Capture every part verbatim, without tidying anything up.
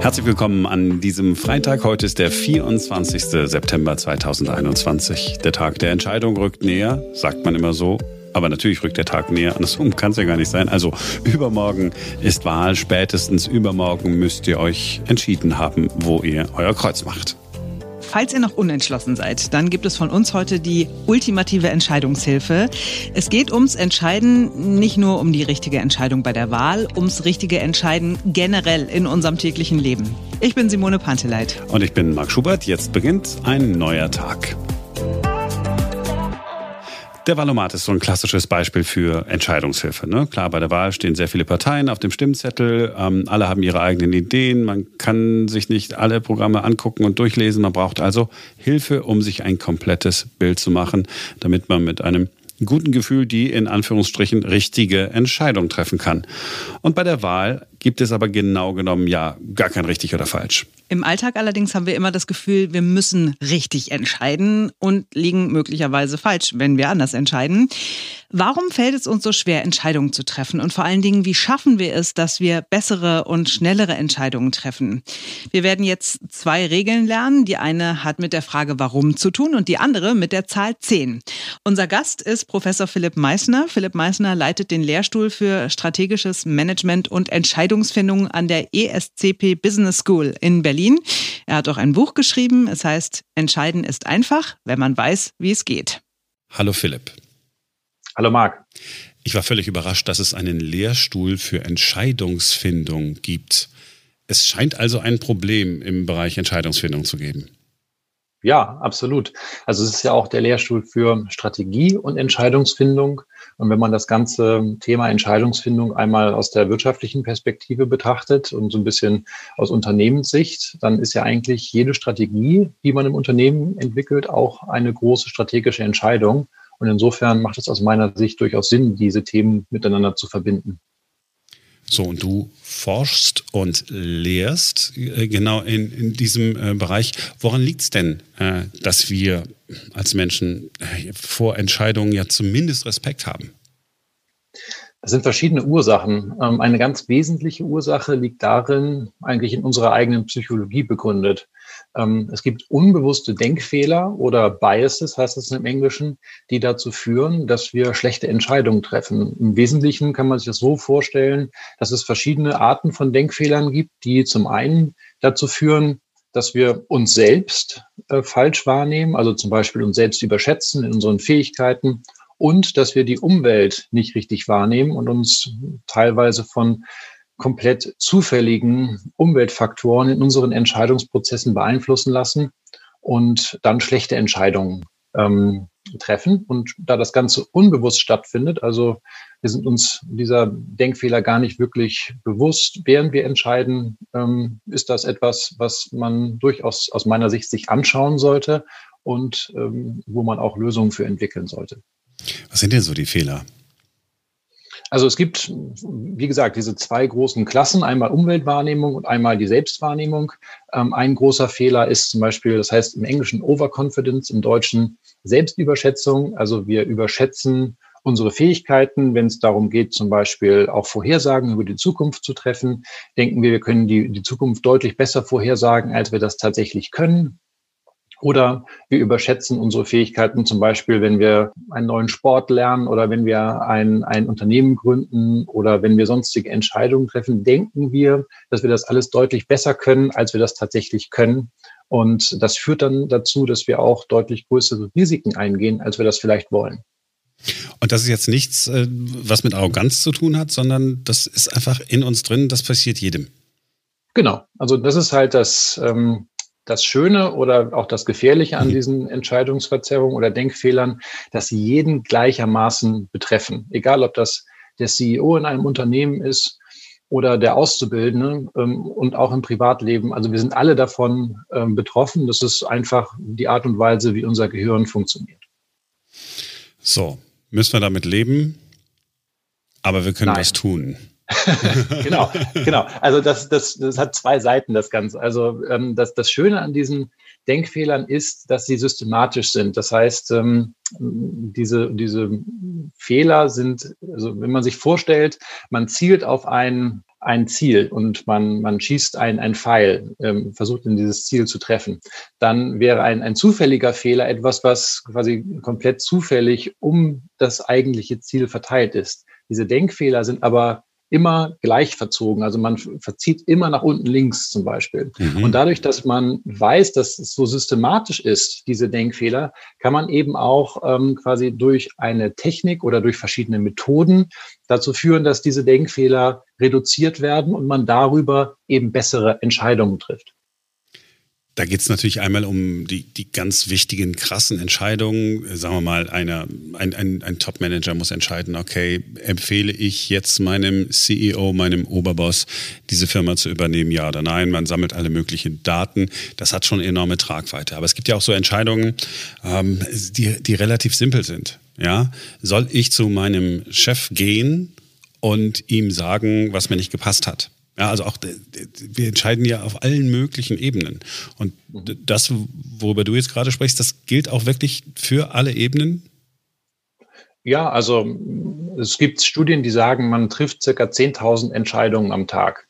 Herzlich willkommen an diesem Freitag. Heute ist der vierundzwanzigste September zweitausendeinundzwanzig. Der Tag der Entscheidung rückt näher, sagt man immer so. Aber natürlich rückt der Tag näher, andersrum kann es ja gar nicht sein. Also übermorgen ist Wahl, spätestens übermorgen müsst ihr euch entschieden haben, wo ihr euer Kreuz macht. Falls ihr noch unentschlossen seid, dann gibt es von uns heute die ultimative Entscheidungshilfe. Es geht ums Entscheiden, nicht nur um die richtige Entscheidung bei der Wahl, ums richtige Entscheiden generell in unserem täglichen Leben. Ich bin Simone Panteleit. Und ich bin Marc Schubert. Jetzt beginnt ein neuer Tag. Der Wahl-O-Mat ist so ein klassisches Beispiel für Entscheidungshilfe. Ne? Klar, bei der Wahl stehen sehr viele Parteien auf dem Stimmzettel. Ähm, alle haben ihre eigenen Ideen. Man kann sich nicht alle Programme angucken und durchlesen. Man braucht also Hilfe, um sich ein komplettes Bild zu machen, damit man mit einem guten Gefühl die in Anführungsstrichen richtige Entscheidung treffen kann. Und bei der Wahl gibt es aber genau genommen ja gar kein richtig oder falsch. Im Alltag allerdings haben wir immer das Gefühl, wir müssen richtig entscheiden und liegen möglicherweise falsch, wenn wir anders entscheiden. Warum fällt es uns so schwer, Entscheidungen zu treffen? Und vor allen Dingen, wie schaffen wir es, dass wir bessere und schnellere Entscheidungen treffen? Wir werden jetzt zwei Regeln lernen. Die eine hat mit der Frage Warum zu tun und die andere mit der Zahl zehn. Unser Gast ist Professor Philipp Meissner. Philipp Meissner leitet den Lehrstuhl für strategisches Management und Entscheidungsfindung an der E S C P Business School in Berlin. Er hat auch ein Buch geschrieben, es heißt, Entscheiden ist einfach, wenn man weiß, wie es geht. Hallo Philipp. Hallo Marc. Ich war völlig überrascht, dass es einen Lehrstuhl für Entscheidungsfindung gibt. Es scheint also ein Problem im Bereich Entscheidungsfindung zu geben. Ja, absolut. Also es ist ja auch der Lehrstuhl für Strategie und Entscheidungsfindung. Und wenn man das ganze Thema Entscheidungsfindung einmal aus der wirtschaftlichen Perspektive betrachtet und so ein bisschen aus Unternehmenssicht, dann ist ja eigentlich jede Strategie, die man im Unternehmen entwickelt, auch eine große strategische Entscheidung. Und insofern macht es aus meiner Sicht durchaus Sinn, diese Themen miteinander zu verbinden. So, und du forschst und lehrst äh, genau in, in diesem äh, Bereich. Woran liegt es denn, äh, dass wir als Menschen äh, vor Entscheidungen ja zumindest Respekt haben? Das sind verschiedene Ursachen. Ähm, eine ganz wesentliche Ursache liegt darin, eigentlich in unserer eigenen Psychologie begründet. Ähm, es gibt unbewusste Denkfehler oder Biases, heißt es im Englischen, die dazu führen, dass wir schlechte Entscheidungen treffen. Im Wesentlichen kann man sich das so vorstellen, dass es verschiedene Arten von Denkfehlern gibt, die zum einen dazu führen, dass wir uns selbst äh, falsch wahrnehmen, also zum Beispiel uns selbst überschätzen in unseren Fähigkeiten, und dass wir die Umwelt nicht richtig wahrnehmen und uns teilweise von komplett zufälligen Umweltfaktoren in unseren Entscheidungsprozessen beeinflussen lassen und dann schlechte Entscheidungen ähm, treffen. Und da das Ganze unbewusst stattfindet, also wir sind uns dieser Denkfehler gar nicht wirklich bewusst, während wir entscheiden, ähm, ist das etwas, was man durchaus aus meiner Sicht sich anschauen sollte und ähm, wo man auch Lösungen für entwickeln sollte. Was sind denn so die Fehler? Also es gibt, wie gesagt, diese zwei großen Klassen, einmal Umweltwahrnehmung und einmal die Selbstwahrnehmung. Ähm, ein großer Fehler ist zum Beispiel, das heißt im Englischen Overconfidence, im Deutschen Selbstüberschätzung. Also wir überschätzen unsere Fähigkeiten, wenn es darum geht, zum Beispiel auch Vorhersagen über die Zukunft zu treffen. Denken wir, wir können die, die Zukunft deutlich besser vorhersagen, als wir das tatsächlich können. Oder wir überschätzen unsere Fähigkeiten, zum Beispiel, wenn wir einen neuen Sport lernen oder wenn wir ein, ein Unternehmen gründen oder wenn wir sonstige Entscheidungen treffen, denken wir, dass wir das alles deutlich besser können, als wir das tatsächlich können. Und das führt dann dazu, dass wir auch deutlich größere Risiken eingehen, als wir das vielleicht wollen. Und das ist jetzt nichts, was mit Arroganz zu tun hat, sondern das ist einfach in uns drin, das passiert jedem. Genau, also das ist halt das... Ähm, Das Schöne oder auch das Gefährliche an diesen Entscheidungsverzerrungen oder Denkfehlern, dass sie jeden gleichermaßen betreffen. Egal, ob das der C E O in einem Unternehmen ist oder der Auszubildende und auch im Privatleben. Also wir sind alle davon betroffen. Das ist einfach die Art und Weise, wie unser Gehirn funktioniert. So, müssen wir damit leben, aber wir können Nein. was tun. genau, genau. Also das, das, das hat zwei Seiten, das Ganze. Also ähm, das, das Schöne an diesen Denkfehlern ist, dass sie systematisch sind. Das heißt, ähm, diese, diese Fehler sind, also wenn man sich vorstellt, man zielt auf ein ein Ziel und man, man schießt ein, ein Pfeil, ähm, versucht in dieses Ziel zu treffen, dann wäre ein, ein zufälliger Fehler etwas, was quasi komplett zufällig um das eigentliche Ziel verteilt ist. Diese Denkfehler sind aber immer gleich verzogen. Also man verzieht immer nach unten links zum Beispiel. Mhm. Und dadurch, dass man weiß, dass es so systematisch ist, diese Denkfehler, kann man eben auch ähm, quasi durch eine Technik oder durch verschiedene Methoden dazu führen, dass diese Denkfehler reduziert werden und man darüber eben bessere Entscheidungen trifft. Da geht es natürlich einmal um die, die ganz wichtigen, krassen Entscheidungen. Sagen wir mal, einer, ein, ein, ein Top-Manager muss entscheiden, okay, empfehle ich jetzt meinem C E O, meinem Oberboss, diese Firma zu übernehmen, ja oder nein. Man sammelt alle möglichen Daten. Das hat schon enorme Tragweite. Aber es gibt ja auch so Entscheidungen, ähm, die, die relativ simpel sind. Ja? Soll ich zu meinem Chef gehen und ihm sagen, was mir nicht gepasst hat? Ja, also auch, wir entscheiden ja auf allen möglichen Ebenen. Und das, worüber du jetzt gerade sprichst, das gilt auch wirklich für alle Ebenen? Ja, also es gibt Studien, die sagen, man trifft circa zehntausend Entscheidungen am Tag.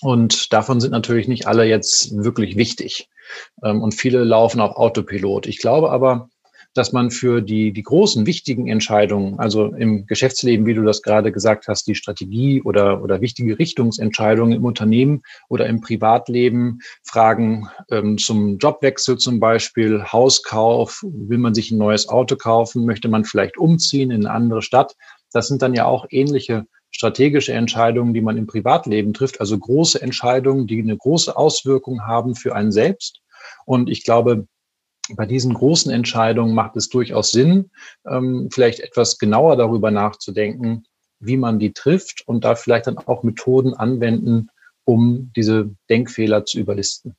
Und davon sind natürlich nicht alle jetzt wirklich wichtig. Und viele laufen auf Autopilot. Ich glaube aber, dass man für die, die großen, wichtigen Entscheidungen, also im Geschäftsleben, wie du das gerade gesagt hast, die Strategie oder, oder wichtige Richtungsentscheidungen im Unternehmen oder im Privatleben, Fragen ähm, zum Jobwechsel zum Beispiel, Hauskauf, will man sich ein neues Auto kaufen, möchte man vielleicht umziehen in eine andere Stadt, das sind dann ja auch ähnliche strategische Entscheidungen, die man im Privatleben trifft, also große Entscheidungen, die eine große Auswirkung haben für einen selbst. Und ich glaube, bei diesen großen Entscheidungen macht es durchaus Sinn, vielleicht etwas genauer darüber nachzudenken, wie man die trifft und da vielleicht dann auch Methoden anwenden, um diese Denkfehler zu überlisten.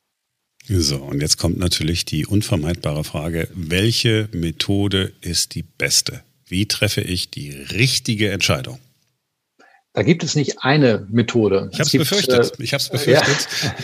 So, und jetzt kommt natürlich die unvermeidbare Frage, welche Methode ist die beste? Wie treffe ich die richtige Entscheidung? Da gibt es nicht eine Methode. Ich habe es befürchtet. Ich habe es befürchtet. Ja.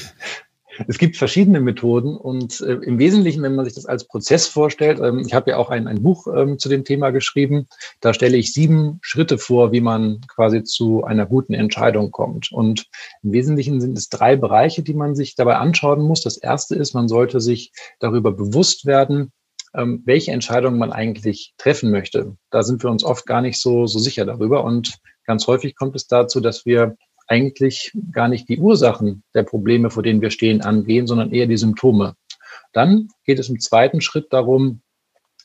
Es gibt verschiedene Methoden und äh, im Wesentlichen, wenn man sich das als Prozess vorstellt, ähm, ich habe ja auch ein, ein Buch ähm, zu dem Thema geschrieben, da stelle ich sieben Schritte vor, wie man quasi zu einer guten Entscheidung kommt. Und im Wesentlichen sind es drei Bereiche, die man sich dabei anschauen muss. Das erste ist, man sollte sich darüber bewusst werden, ähm, welche Entscheidung man eigentlich treffen möchte. Da sind wir uns oft gar nicht so, so sicher darüber und ganz häufig kommt es dazu, dass wir eigentlich gar nicht die Ursachen der Probleme, vor denen wir stehen, angehen, sondern eher die Symptome. Dann geht es im zweiten Schritt darum,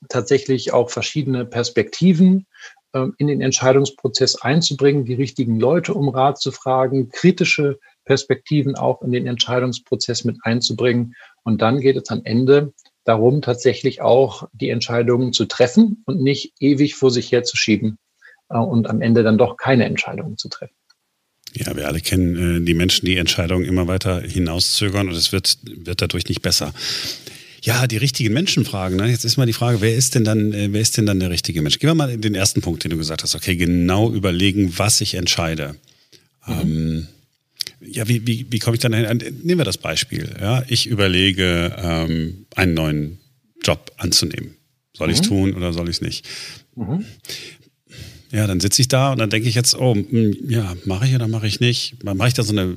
tatsächlich auch verschiedene Perspektiven äh, in den Entscheidungsprozess einzubringen, die richtigen Leute um Rat zu fragen, kritische Perspektiven auch in den Entscheidungsprozess mit einzubringen. Und dann geht es am Ende darum, tatsächlich auch die Entscheidungen zu treffen und nicht ewig vor sich herzuschieben äh, und am Ende dann doch keine Entscheidungen zu treffen. Ja, wir alle kennen äh, die Menschen, die Entscheidungen immer weiter hinauszögern und es wird, wird dadurch nicht besser. Ja, die richtigen Menschen fragen. Ne? Jetzt ist mal die Frage, wer ist denn dann, äh, wer ist denn dann der richtige Mensch? Gehen wir mal in den ersten Punkt, den du gesagt hast. Okay, genau überlegen, was ich entscheide. Mhm. Ähm, ja, wie, wie, wie komme ich dann dahin? Nehmen wir das Beispiel. Ja? Ich überlege, ähm, einen neuen Job anzunehmen. Soll mhm. ich es tun oder soll ich es nicht? Mhm. Ja, dann sitze ich da und dann denke ich jetzt, oh, mh, ja, mache ich oder mache ich nicht? Mache ich da so eine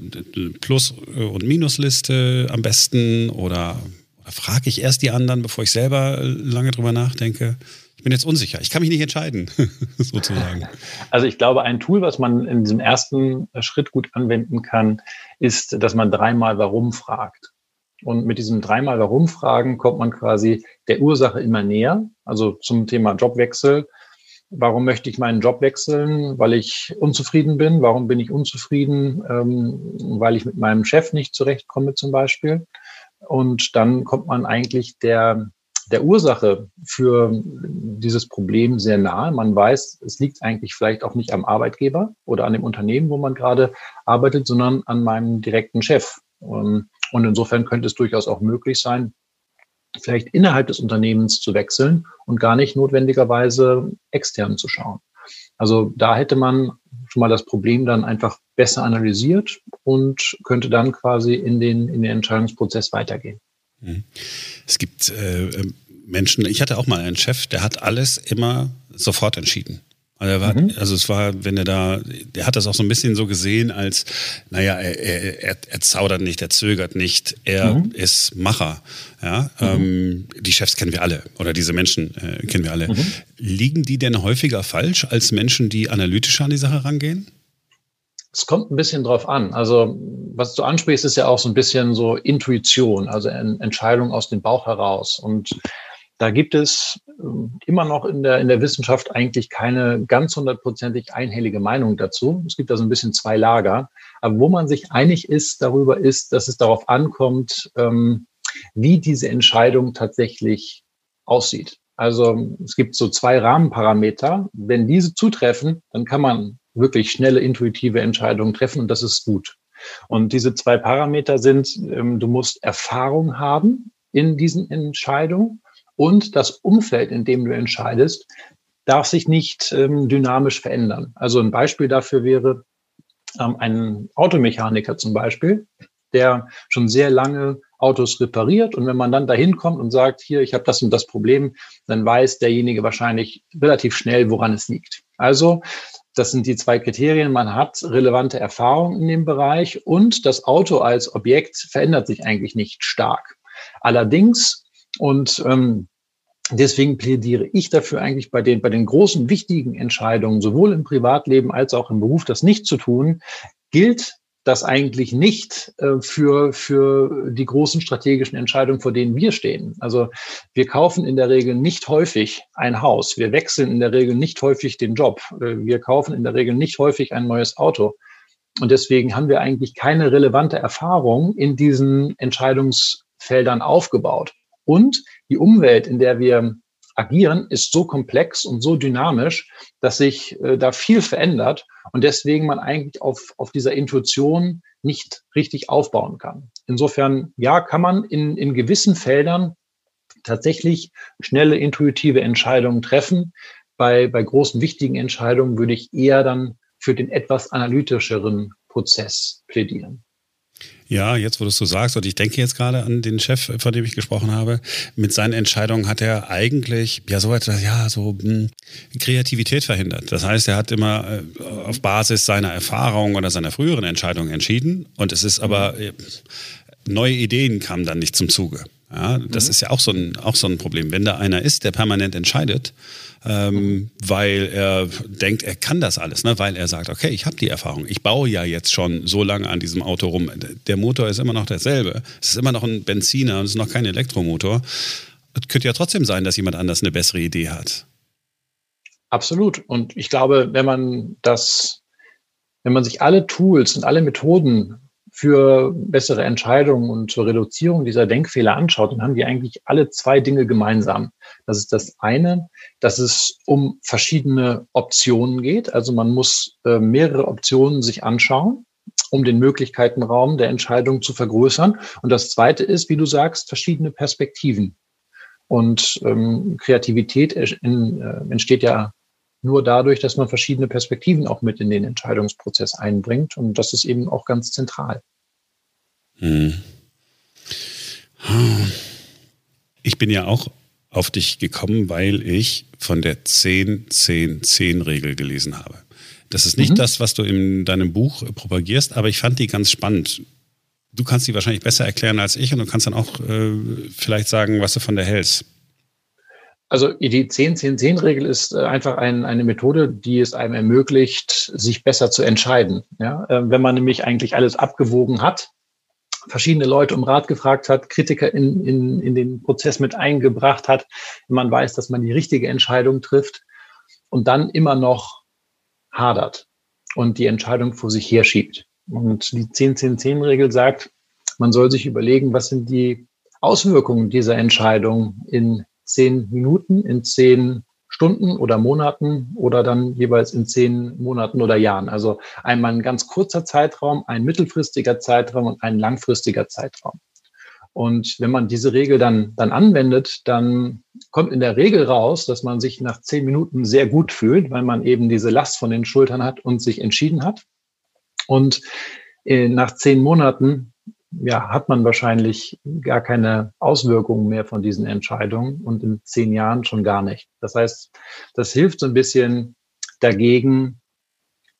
Plus- und Minusliste am besten oder, oder frage ich erst die anderen, bevor ich selber lange drüber nachdenke? Ich bin jetzt unsicher, ich kann mich nicht entscheiden, sozusagen. Also ich glaube, ein Tool, was man in diesem ersten Schritt gut anwenden kann, ist, dass man dreimal Warum fragt. Und mit diesem dreimal Warum fragen kommt man quasi der Ursache immer näher, also zum Thema Jobwechsel. Warum möchte ich meinen Job wechseln? Weil ich unzufrieden bin. Warum bin ich unzufrieden? Ähm, weil ich mit meinem Chef nicht zurechtkomme zum Beispiel. Und dann kommt man eigentlich der, der Ursache für dieses Problem sehr nahe. Man weiß, es liegt eigentlich vielleicht auch nicht am Arbeitgeber oder an dem Unternehmen, wo man gerade arbeitet, sondern an meinem direkten Chef. Und insofern könnte es durchaus auch möglich sein, vielleicht innerhalb des Unternehmens zu wechseln und gar nicht notwendigerweise extern zu schauen. Also da hätte man schon mal das Problem dann einfach besser analysiert und könnte dann quasi in den, in den Entscheidungsprozess weitergehen. Es gibt äh, Menschen, ich hatte auch mal einen Chef, der hat alles immer sofort entschieden. War, mhm. Also es war, wenn er da, er hat das auch so ein bisschen so gesehen als, naja, er, er, er, er zaudert nicht, er zögert nicht, er mhm. ist Macher. Ja? Mhm. Ähm, die Chefs kennen wir alle oder diese Menschen äh, kennen wir alle. Mhm. Liegen die denn häufiger falsch als Menschen, die analytischer an die Sache rangehen? Es kommt ein bisschen drauf an. Also was du ansprichst, ist ja auch so ein bisschen so Intuition, also en- Entscheidung aus dem Bauch heraus. Und da gibt es immer noch in der, in der Wissenschaft eigentlich keine ganz hundertprozentig einhellige Meinung dazu. Es gibt da so ein bisschen zwei Lager. Aber wo man sich einig ist darüber ist, dass es darauf ankommt, ähm, wie diese Entscheidung tatsächlich aussieht. Also es gibt so zwei Rahmenparameter. Wenn diese zutreffen, dann kann man wirklich schnelle, intuitive Entscheidungen treffen und das ist gut. Und diese zwei Parameter sind, ähm, du musst Erfahrung haben in diesen Entscheidungen. Und das Umfeld, in dem du entscheidest, darf sich nicht ähm, dynamisch verändern. Also ein Beispiel dafür wäre ähm, ein Automechaniker zum Beispiel, der schon sehr lange Autos repariert. Und wenn man dann dahin kommt und sagt, hier, ich habe das und das Problem, dann weiß derjenige wahrscheinlich relativ schnell, woran es liegt. Also das sind die zwei Kriterien. Man hat relevante Erfahrung in dem Bereich und das Auto als Objekt verändert sich eigentlich nicht stark. Allerdings Und ähm, deswegen plädiere ich dafür eigentlich bei den, bei den großen, wichtigen Entscheidungen, sowohl im Privatleben als auch im Beruf, das nicht zu tun, gilt das eigentlich nicht äh, für, für die großen strategischen Entscheidungen, vor denen wir stehen. Also wir kaufen in der Regel nicht häufig ein Haus. Wir wechseln in der Regel nicht häufig den Job. Wir kaufen in der Regel nicht häufig ein neues Auto. Und deswegen haben wir eigentlich keine relevante Erfahrung in diesen Entscheidungsfeldern aufgebaut. Und die Umwelt, in der wir agieren, ist so komplex und so dynamisch, dass sich äh, da viel verändert und deswegen man eigentlich auf, auf dieser Intuition nicht richtig aufbauen kann. Insofern, ja, kann man in, in gewissen Feldern tatsächlich schnelle, intuitive Entscheidungen treffen. Bei, bei großen, wichtigen Entscheidungen würde ich eher dann für den etwas analytischeren Prozess plädieren. Ja, jetzt, wo du es so sagst, und ich denke jetzt gerade an den Chef, von dem ich gesprochen habe, mit seinen Entscheidungen hat er eigentlich ja so etwas, ja, so mh, Kreativität verhindert. Das heißt, er hat immer äh, auf Basis seiner Erfahrung oder seiner früheren Entscheidungen entschieden und es ist aber, äh, neue Ideen kamen dann nicht zum Zuge. Ja, das mhm. ist ja auch so, ein, auch so ein Problem. Wenn da einer ist, der permanent entscheidet, ähm, weil er denkt, er kann das alles, ne? Weil er sagt, okay, ich habe die Erfahrung, ich baue ja jetzt schon so lange an diesem Auto rum, der Motor ist immer noch derselbe, es ist immer noch ein Benziner, es ist noch kein Elektromotor. Es könnte ja trotzdem sein, dass jemand anders eine bessere Idee hat. Absolut. Und ich glaube, wenn man das, wenn man sich alle Tools und alle Methoden für bessere Entscheidungen und zur Reduzierung dieser Denkfehler anschaut, dann haben die eigentlich alle zwei Dinge gemeinsam. Das ist das eine, dass es um verschiedene Optionen geht. Also man muss äh, mehrere Optionen sich anschauen, um den Möglichkeitenraum der Entscheidung zu vergrößern. Und das zweite ist, wie du sagst, verschiedene Perspektiven. Und ähm, Kreativität in, äh, entsteht ja nur dadurch, dass man verschiedene Perspektiven auch mit in den Entscheidungsprozess einbringt. Und das ist eben auch ganz zentral. Hm. Ich bin ja auch auf dich gekommen, weil ich von der zehn zehn zehn Regel gelesen habe. Das ist nicht mhm. das, was du in deinem Buch propagierst, aber ich fand die ganz spannend. Du kannst die wahrscheinlich besser erklären als ich und du kannst dann auch äh, vielleicht sagen, was du von der hältst. Also die zehn zehn zehn Regel ist einfach ein, eine Methode, die es einem ermöglicht, sich besser zu entscheiden. Ja? Wenn man nämlich eigentlich alles abgewogen hat, verschiedene Leute um Rat gefragt hat, Kritiker in, in, in den Prozess mit eingebracht hat, man weiß, dass man die richtige Entscheidung trifft und dann immer noch hadert und die Entscheidung vor sich herschiebt. Und die zehn zehn zehn Regel sagt, man soll sich überlegen, was sind die Auswirkungen dieser Entscheidung in zehn Minuten, in zehn Stunden oder Monaten oder dann jeweils in zehn Monaten oder Jahren. Also einmal ein ganz kurzer Zeitraum, ein mittelfristiger Zeitraum und ein langfristiger Zeitraum. Und wenn man diese Regel dann, dann anwendet, dann kommt in der Regel raus, dass man sich nach zehn Minuten sehr gut fühlt, weil man eben diese Last von den Schultern hat und sich entschieden hat. Und äh, nach zehn Monaten ja, hat man wahrscheinlich gar keine Auswirkungen mehr von diesen Entscheidungen und in zehn Jahren schon gar nicht. Das heißt, das hilft so ein bisschen, dagegen,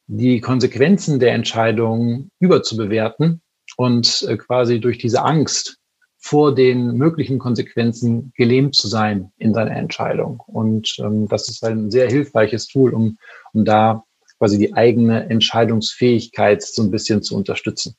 die Konsequenzen der Entscheidungen überzubewerten und quasi durch diese Angst vor den möglichen Konsequenzen gelähmt zu sein in seiner Entscheidung. Und ähm, das ist ein sehr hilfreiches Tool, um, um da quasi die eigene Entscheidungsfähigkeit so ein bisschen zu unterstützen.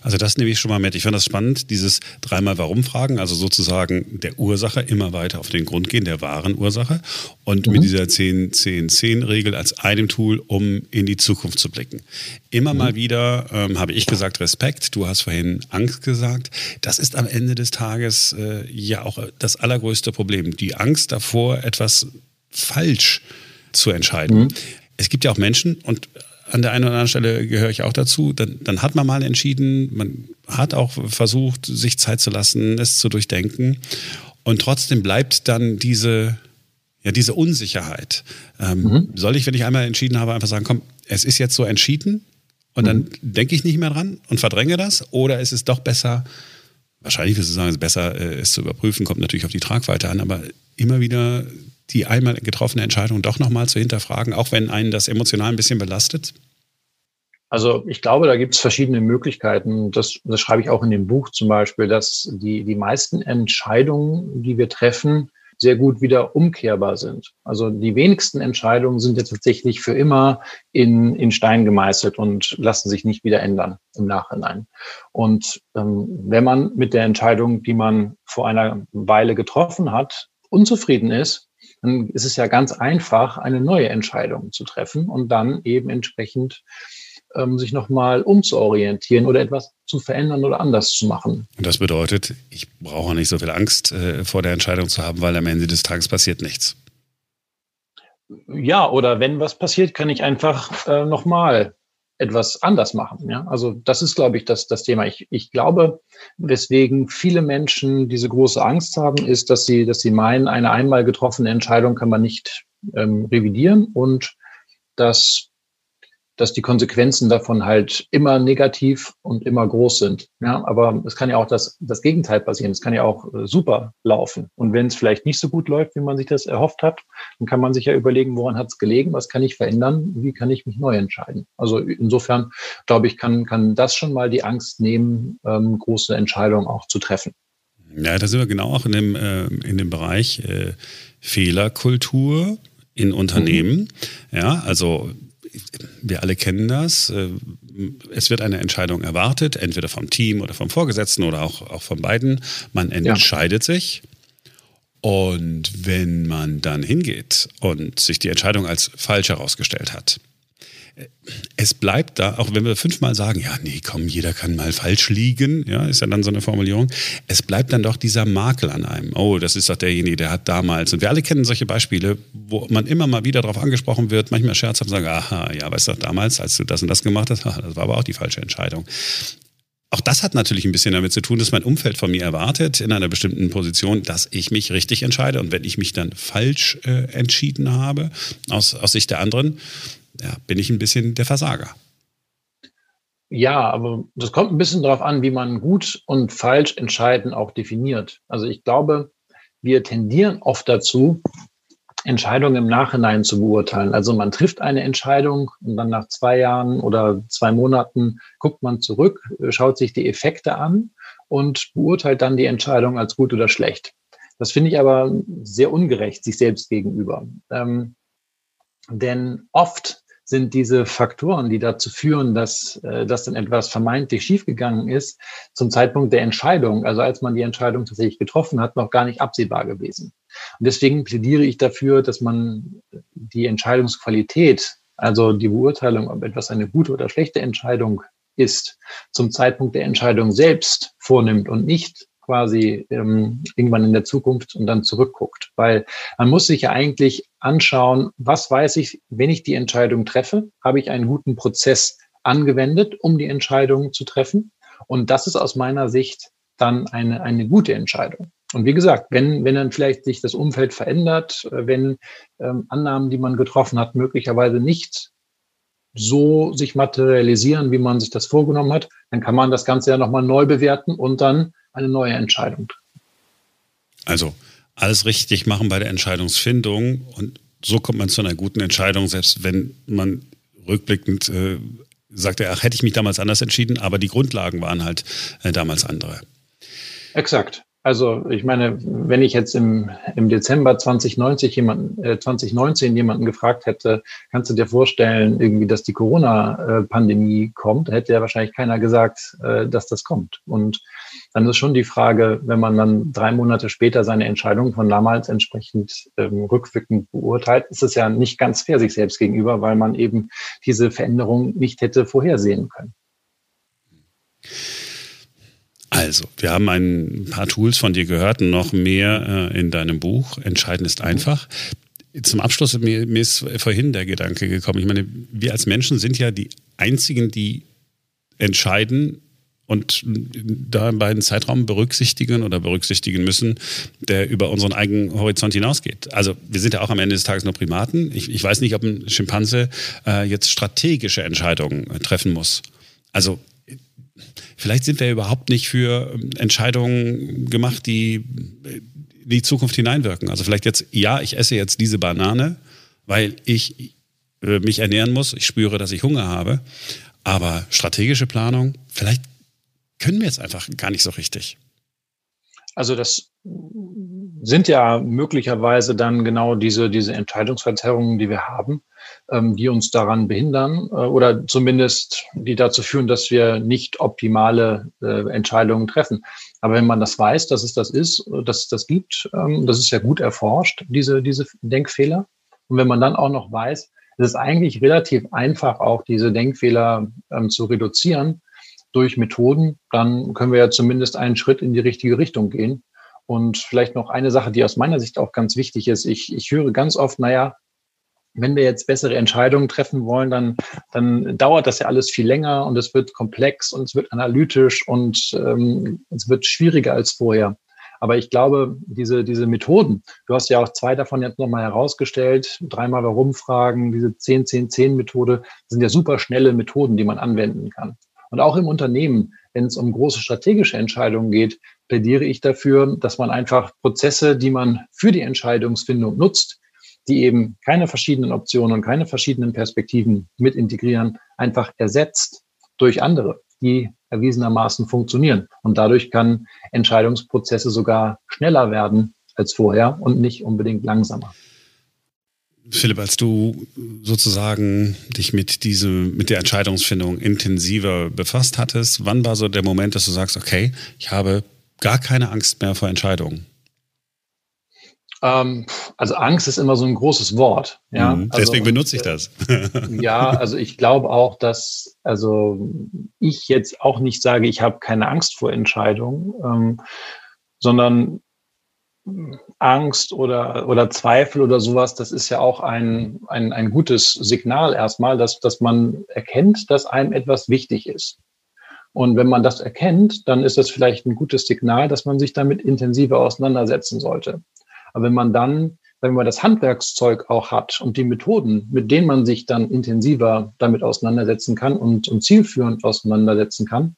Also das nehme ich schon mal mit. Ich fand das spannend, dieses dreimal Warum-Fragen, also sozusagen der Ursache immer weiter auf den Grund gehen, der wahren Ursache. Und mhm. mit dieser zehn zehn zehn Regel als einem Tool, um in die Zukunft zu blicken. Immer mhm. mal wieder ähm, habe ich gesagt Respekt, du hast vorhin Angst gesagt. Das ist am Ende des Tages äh, ja auch das allergrößte Problem. Die Angst davor, etwas falsch zu entscheiden. Mhm. Es gibt ja auch Menschen und an der einen oder anderen Stelle gehöre ich auch dazu, dann, dann hat man mal entschieden, man hat auch versucht, sich Zeit zu lassen, es zu durchdenken und trotzdem bleibt dann diese, ja, diese Unsicherheit. Ähm, mhm. Soll ich, wenn ich einmal entschieden habe, einfach sagen, komm, es ist jetzt so entschieden und mhm. dann denke ich nicht mehr dran und verdränge das, oder ist es doch besser, wahrscheinlich würde ich sagen, es ist besser, es zu überprüfen, kommt natürlich auf die Tragweite an, aber immer wieder die einmal getroffene Entscheidung doch nochmal zu hinterfragen, auch wenn einen das emotional ein bisschen belastet? Also ich glaube, da gibt es verschiedene Möglichkeiten. Das, das schreibe ich auch in dem Buch zum Beispiel, dass die, die meisten Entscheidungen, die wir treffen, sehr gut wieder umkehrbar sind. Also die wenigsten Entscheidungen sind ja tatsächlich für immer in, in Stein gemeißelt und lassen sich nicht wieder ändern im Nachhinein. Und ähm, wenn man mit der Entscheidung, die man vor einer Weile getroffen hat, unzufrieden ist, dann ist es ja ganz einfach, eine neue Entscheidung zu treffen und dann eben entsprechend ähm, sich nochmal umzuorientieren oder etwas zu verändern oder anders zu machen. Und das bedeutet, ich brauche nicht so viel Angst äh, vor der Entscheidung zu haben, weil am Ende des Tages passiert nichts. Ja, oder wenn was passiert, kann ich einfach äh, nochmal etwas anders machen. Ja? Also das ist, glaube ich, das, das Thema. Ich, ich glaube, weswegen viele Menschen diese große Angst haben, ist, dass sie, dass sie meinen, eine einmal getroffene Entscheidung kann man nicht ähm, revidieren und dass, dass die Konsequenzen davon halt immer negativ und immer groß sind. Ja? Aber es kann ja auch das, das Gegenteil passieren. Es kann ja auch äh, super laufen. Und wenn es vielleicht nicht so gut läuft, wie man sich das erhofft hat, dann kann man sich ja überlegen, woran hat es gelegen, was kann ich verändern, wie kann ich mich neu entscheiden. Also insofern, glaube ich, kann, kann das schon mal die Angst nehmen, ähm, große Entscheidungen auch zu treffen. Ja, da sind wir genau auch in dem, äh, in dem Bereich äh, Fehlerkultur in Unternehmen. Mhm. Ja, also wir alle kennen das. Es wird eine Entscheidung erwartet, entweder vom Team oder vom Vorgesetzten oder auch, auch von beiden. Man entscheidet ja. sich. Und wenn man dann hingeht und sich die Entscheidung als falsch herausgestellt hat, es bleibt da, auch wenn wir fünfmal sagen, ja, nee, komm, jeder kann mal falsch liegen, ja, ist ja dann so eine Formulierung, es bleibt dann doch dieser Makel an einem. Oh, das ist doch derjenige, der hat damals, und wir alle kennen solche Beispiele, wo man immer mal wieder darauf angesprochen wird, manchmal scherzhaft sagen, aha, ja, weißt du, damals, als du das und das gemacht hast, das war aber auch die falsche Entscheidung. Auch das hat natürlich ein bisschen damit zu tun, dass mein Umfeld von mir erwartet, in einer bestimmten Position, dass ich mich richtig entscheide. Und wenn ich mich dann falsch äh, entschieden habe, aus, aus Sicht der anderen, ja, bin ich ein bisschen der Versager. Ja, aber das kommt ein bisschen darauf an, wie man gut und falsch entscheiden auch definiert. Also ich glaube, wir tendieren oft dazu, Entscheidungen im Nachhinein zu beurteilen. Also man trifft eine Entscheidung und dann nach zwei Jahren oder zwei Monaten guckt man zurück, schaut sich die Effekte an und beurteilt dann die Entscheidung als gut oder schlecht. Das finde ich aber sehr ungerecht, sich selbst gegenüber. Ähm, denn oft sind diese Faktoren, die dazu führen, dass, dass dann etwas vermeintlich schiefgegangen ist, zum Zeitpunkt der Entscheidung, also als man die Entscheidung tatsächlich getroffen hat, noch gar nicht absehbar gewesen. Und deswegen plädiere ich dafür, dass man die Entscheidungsqualität, also die Beurteilung, ob etwas eine gute oder schlechte Entscheidung ist, zum Zeitpunkt der Entscheidung selbst vornimmt und nicht quasi ähm, irgendwann in der Zukunft und dann zurückguckt. Weil man muss sich ja eigentlich anschauen, was weiß ich, wenn ich die Entscheidung treffe, habe ich einen guten Prozess angewendet, um die Entscheidung zu treffen. Und das ist aus meiner Sicht dann eine, eine gute Entscheidung. Und wie gesagt, wenn, wenn dann vielleicht sich das Umfeld verändert, wenn ähm, Annahmen, die man getroffen hat, möglicherweise nicht so sich materialisieren, wie man sich das vorgenommen hat, dann kann man das Ganze ja nochmal neu bewerten und dann eine neue Entscheidung. Also alles richtig machen bei der Entscheidungsfindung und so kommt man zu einer guten Entscheidung, selbst wenn man rückblickend äh, sagte, ach, hätte ich mich damals anders entschieden, aber die Grundlagen waren halt äh, damals andere. Exakt. Also ich meine, wenn ich jetzt im, im Dezember zwanzig neunzig jemanden, äh, zwanzig neunzehn jemanden gefragt hätte, kannst du dir vorstellen, irgendwie, dass die Corona-Pandemie kommt, hätte ja wahrscheinlich keiner gesagt, äh, dass das kommt. Und dann ist schon die Frage, wenn man dann drei Monate später seine Entscheidung von damals entsprechend ähm, rückwirkend beurteilt, ist es ja nicht ganz fair sich selbst gegenüber, weil man eben diese Veränderung nicht hätte vorhersehen können. Also, wir haben ein paar Tools von dir gehört und noch mehr äh, in deinem Buch. Entscheiden ist einfach. Zum Abschluss, mir, mir ist vorhin der Gedanke gekommen. Ich meine, wir als Menschen sind ja die Einzigen, die entscheiden und dabei einen Zeitraum berücksichtigen oder berücksichtigen müssen, der über unseren eigenen Horizont hinausgeht. Also wir sind ja auch am Ende des Tages nur Primaten. Ich, ich weiß nicht, ob ein Schimpanse äh, jetzt strategische Entscheidungen äh, treffen muss. Also vielleicht sind wir überhaupt nicht für Entscheidungen gemacht, die in die Zukunft hineinwirken. Also vielleicht jetzt, ja, ich esse jetzt diese Banane, weil ich mich ernähren muss. Ich spüre, dass ich Hunger habe. Aber strategische Planung, vielleicht können wir jetzt einfach gar nicht so richtig. Also das sind ja möglicherweise dann genau diese, diese Entscheidungsverzerrungen, die wir haben, die uns daran behindern oder zumindest die dazu führen, dass wir nicht optimale Entscheidungen treffen. Aber wenn man das weiß, dass es das ist, dass es das gibt, das ist ja gut erforscht, diese, diese Denkfehler. Und wenn man dann auch noch weiß, es ist eigentlich relativ einfach, auch diese Denkfehler zu reduzieren durch Methoden, dann können wir ja zumindest einen Schritt in die richtige Richtung gehen. Und vielleicht noch eine Sache, die aus meiner Sicht auch ganz wichtig ist. Ich, ich höre ganz oft, naja, wenn wir jetzt bessere Entscheidungen treffen wollen, dann, dann dauert das ja alles viel länger und es wird komplex und es wird analytisch und ähm, es wird schwieriger als vorher. Aber ich glaube, diese, diese Methoden, du hast ja auch zwei davon jetzt nochmal herausgestellt, dreimal Warum-Fragen, diese zehn zehn zehn Methode, sind ja super schnelle Methoden, die man anwenden kann. Und auch im Unternehmen, wenn es um große strategische Entscheidungen geht, plädiere ich dafür, dass man einfach Prozesse, die man für die Entscheidungsfindung nutzt, die eben keine verschiedenen Optionen und keine verschiedenen Perspektiven mit integrieren, einfach ersetzt durch andere, die erwiesenermaßen funktionieren. Und dadurch kann Entscheidungsprozesse sogar schneller werden als vorher und nicht unbedingt langsamer. Philipp, als du sozusagen dich mit diese, mit der Entscheidungsfindung intensiver befasst hattest, wann war so der Moment, dass du sagst, okay, ich habe gar keine Angst mehr vor Entscheidungen? Ähm, also Angst ist immer so ein großes Wort. Ja? Mhm, deswegen also, benutze ich das. Ja, also ich glaube auch, dass also ich jetzt auch nicht sage, ich habe keine Angst vor Entscheidungen, ähm, sondern Angst oder, oder Zweifel oder sowas, das ist ja auch ein, ein, ein gutes Signal erstmal, dass, dass man erkennt, dass einem etwas wichtig ist. Und wenn man das erkennt, dann ist das vielleicht ein gutes Signal, dass man sich damit intensiver auseinandersetzen sollte. Aber wenn man dann, wenn man das Handwerkszeug auch hat und die Methoden, mit denen man sich dann intensiver damit auseinandersetzen kann und, und zielführend auseinandersetzen kann,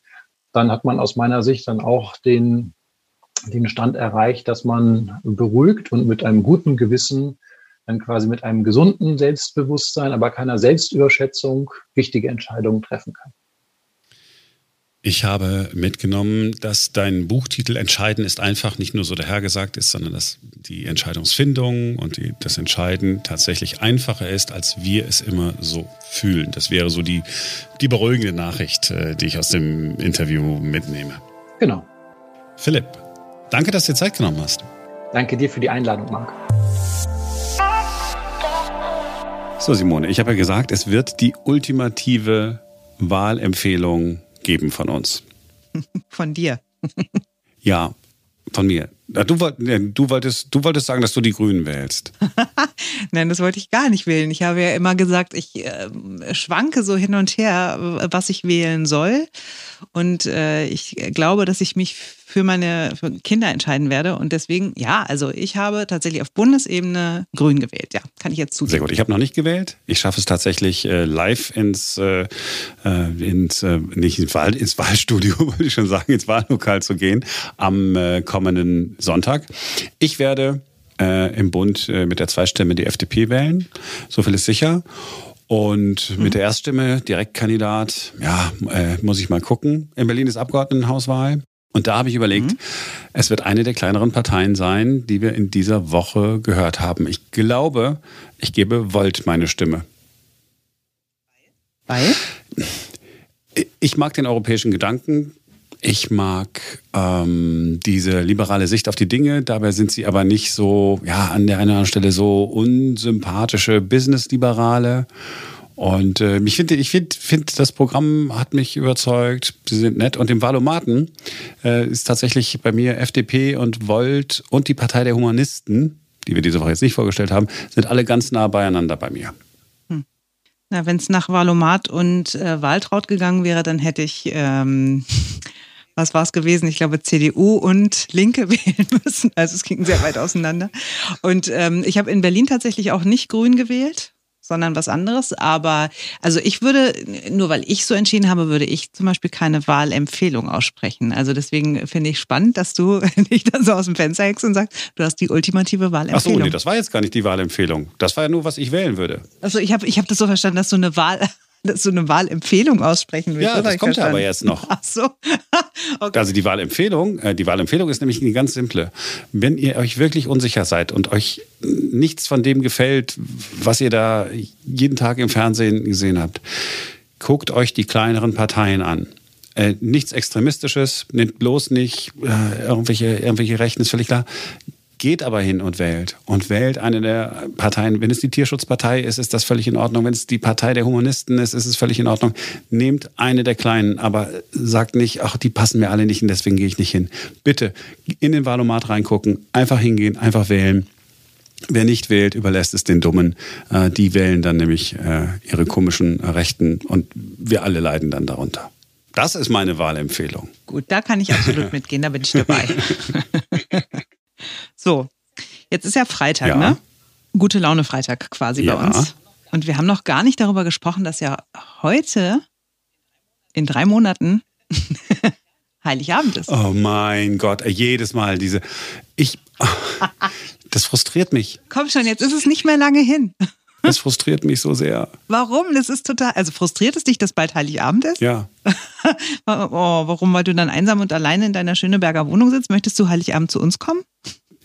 dann hat man aus meiner Sicht dann auch den, den Stand erreicht, dass man beruhigt und mit einem guten Gewissen, dann quasi mit einem gesunden Selbstbewusstsein, aber keiner Selbstüberschätzung, wichtige Entscheidungen treffen kann. Ich habe mitgenommen, dass dein Buchtitel Entscheiden ist einfach nicht nur so dahergesagt ist, sondern dass die Entscheidungsfindung und die, das Entscheiden tatsächlich einfacher ist, als wir es immer so fühlen. Das wäre so die, die beruhigende Nachricht, die ich aus dem Interview mitnehme. Genau. Philipp, danke, dass du dir Zeit genommen hast. Danke dir für die Einladung, Marc. So, Simone, ich habe ja gesagt, es wird die ultimative Wahlempfehlung geben von uns. Von dir. Ja, von mir. Du, du, wolltest, du wolltest sagen, dass du die Grünen wählst. Nein, das wollte ich gar nicht wählen. Ich habe ja immer gesagt, ich äh, schwanke so hin und her, was ich wählen soll. Und äh, ich glaube, dass ich mich für meine für Kinder entscheiden werde. Und deswegen, ja, also ich habe tatsächlich auf Bundesebene Grün gewählt. Ja, kann ich jetzt zugeben. Sehr gut, ich habe noch nicht gewählt. Ich schaffe es tatsächlich äh, live ins, äh, ins, äh, nicht ins, Wahl, ins Wahlstudio, würde ich schon sagen, ins Wahllokal zu gehen am äh, kommenden Sonntag. Ich werde äh, im Bund äh, mit der Zweistimme die F D P wählen. So viel ist sicher. Und mit der Erststimme, Direktkandidat, ja, äh, muss ich mal gucken. In Berlin ist Abgeordnetenhauswahl. Und da habe ich überlegt, mhm. es wird eine der kleineren Parteien sein, die wir in dieser Woche gehört haben. Ich glaube, ich gebe Volt meine Stimme. Weil? Ich mag den europäischen Gedanken. Ich mag ähm, diese liberale Sicht auf die Dinge. Dabei sind sie aber nicht so, ja, an der einen oder anderen Stelle so unsympathische Business-Liberale. Und äh, ich finde, ich find, find, das Programm hat mich überzeugt. Sie sind nett. Und im Wahl-O-Maten äh, ist tatsächlich bei mir F D P und Volt und die Partei der Humanisten, die wir diese Woche jetzt nicht vorgestellt haben, sind alle ganz nah beieinander bei mir. Hm. Na, wenn es nach Wahl-O-Mat und äh, Waltraud gegangen wäre, dann hätte ich... Ähm Was war es gewesen? Ich glaube, C D U und Linke wählen müssen. Also es ging sehr weit auseinander. Und ähm, ich habe in Berlin tatsächlich auch nicht Grün gewählt, sondern was anderes. Aber also ich würde, nur weil ich so entschieden habe, würde ich zum Beispiel keine Wahlempfehlung aussprechen. Also deswegen finde ich spannend, dass du dich dann so aus dem Fenster hängst und sagst, du hast die ultimative Wahlempfehlung. Ach so, nee, das war jetzt gar nicht die Wahlempfehlung. Das war ja nur, was ich wählen würde. Also ich habe ich hab das so verstanden, dass du eine Wahl... dass du eine Wahlempfehlung aussprechen willst. Ja, das kommt ja aber jetzt noch. Ach so. Okay. Also die Wahlempfehlung, die Wahlempfehlung ist nämlich eine ganz simple. Wenn ihr euch wirklich unsicher seid und euch nichts von dem gefällt, was ihr da jeden Tag im Fernsehen gesehen habt, guckt euch die kleineren Parteien an. Äh, nichts Extremistisches, nehmt bloß nicht äh, irgendwelche, irgendwelche Rechten, ist völlig klar. Geht aber hin und wählt. Und wählt eine der Parteien. Wenn es die Tierschutzpartei ist, ist das völlig in Ordnung. Wenn es die Partei der Humanisten ist, ist es völlig in Ordnung. Nehmt eine der Kleinen, aber sagt nicht, ach, die passen mir alle nicht und deswegen gehe ich nicht hin. Bitte in den Wahl-O-Mat reingucken, einfach hingehen, einfach wählen. Wer nicht wählt, überlässt es den Dummen. Die wählen dann nämlich ihre komischen Rechten und wir alle leiden dann darunter. Das ist meine Wahlempfehlung. Gut, da kann ich absolut mitgehen, da bin ich dabei. So, jetzt ist ja Freitag, ja. Ne? Gute Laune Freitag quasi ja. Bei uns. Und wir haben noch gar nicht darüber gesprochen, dass ja heute in drei Monaten Heiligabend ist. Oh mein Gott, jedes Mal diese... Ich... Das frustriert mich. Komm schon, jetzt ist es nicht mehr lange hin. Das frustriert mich so sehr. Warum? Das ist total... Also frustriert es dich, dass bald Heiligabend ist? Ja. Oh, warum? Weil du dann einsam und alleine in deiner Schöneberger Wohnung sitzt? Möchtest du Heiligabend zu uns kommen?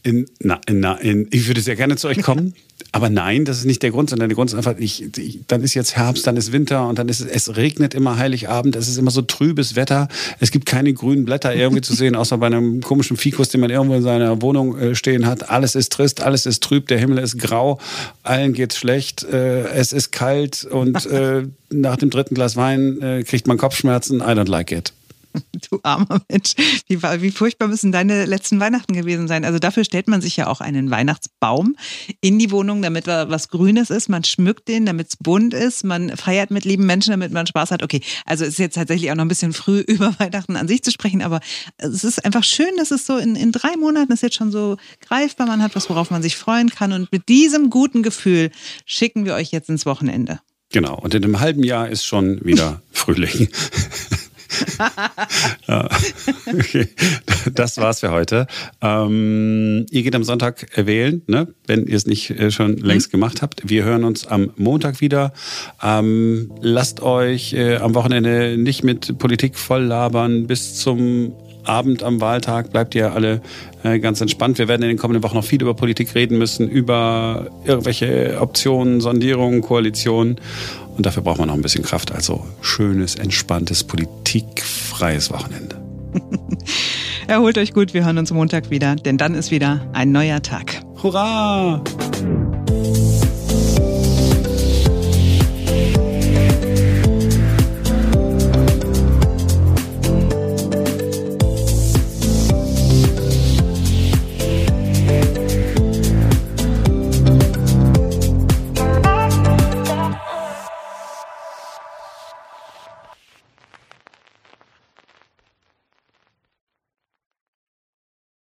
In, na, in, in, ich würde sehr gerne zu euch kommen, aber nein, das ist nicht der Grund, sondern der Grund ist einfach, ich, ich, dann ist jetzt Herbst, dann ist Winter und dann ist es, es regnet immer Heiligabend, es ist immer so trübes Wetter, es gibt keine grünen Blätter irgendwie zu sehen, außer bei einem komischen Fikus, den man irgendwo in seiner Wohnung äh, stehen hat. Alles ist trist, alles ist trüb, der Himmel ist grau, allen geht's schlecht, äh, es ist kalt und äh, nach dem dritten Glas Wein äh, kriegt man Kopfschmerzen, I don't like it. Du armer Mensch, wie, wie furchtbar müssen deine letzten Weihnachten gewesen sein. Also dafür stellt man sich ja auch einen Weihnachtsbaum in die Wohnung, damit was Grünes ist. Man schmückt den, damit es bunt ist. Man feiert mit lieben Menschen, damit man Spaß hat. Okay, also ist jetzt tatsächlich auch noch ein bisschen früh, über Weihnachten an sich zu sprechen. Aber es ist einfach schön, dass es so in, in drei Monaten ist jetzt schon so greifbar. Man hat was, worauf man sich freuen kann. Und mit diesem guten Gefühl schicken wir euch jetzt ins Wochenende. Genau, und in einem halben Jahr ist schon wieder Frühling. Okay. Das war's für heute. Ähm, ihr geht am Sonntag wählen, ne? Wenn ihr es nicht äh, schon längst gemacht habt. Wir hören uns am Montag wieder. Ähm, lasst euch äh, am Wochenende nicht mit Politik voll labern. Bis zum Abend am Wahltag bleibt ihr alle äh, ganz entspannt. Wir werden in den kommenden Wochen noch viel über Politik reden müssen, über irgendwelche Optionen, Sondierungen, Koalitionen. Und dafür braucht man noch ein bisschen Kraft. Also schönes, entspanntes, politikfreies Wochenende. Erholt euch gut, wir hören uns Montag wieder, denn dann ist wieder ein neuer Tag. Hurra!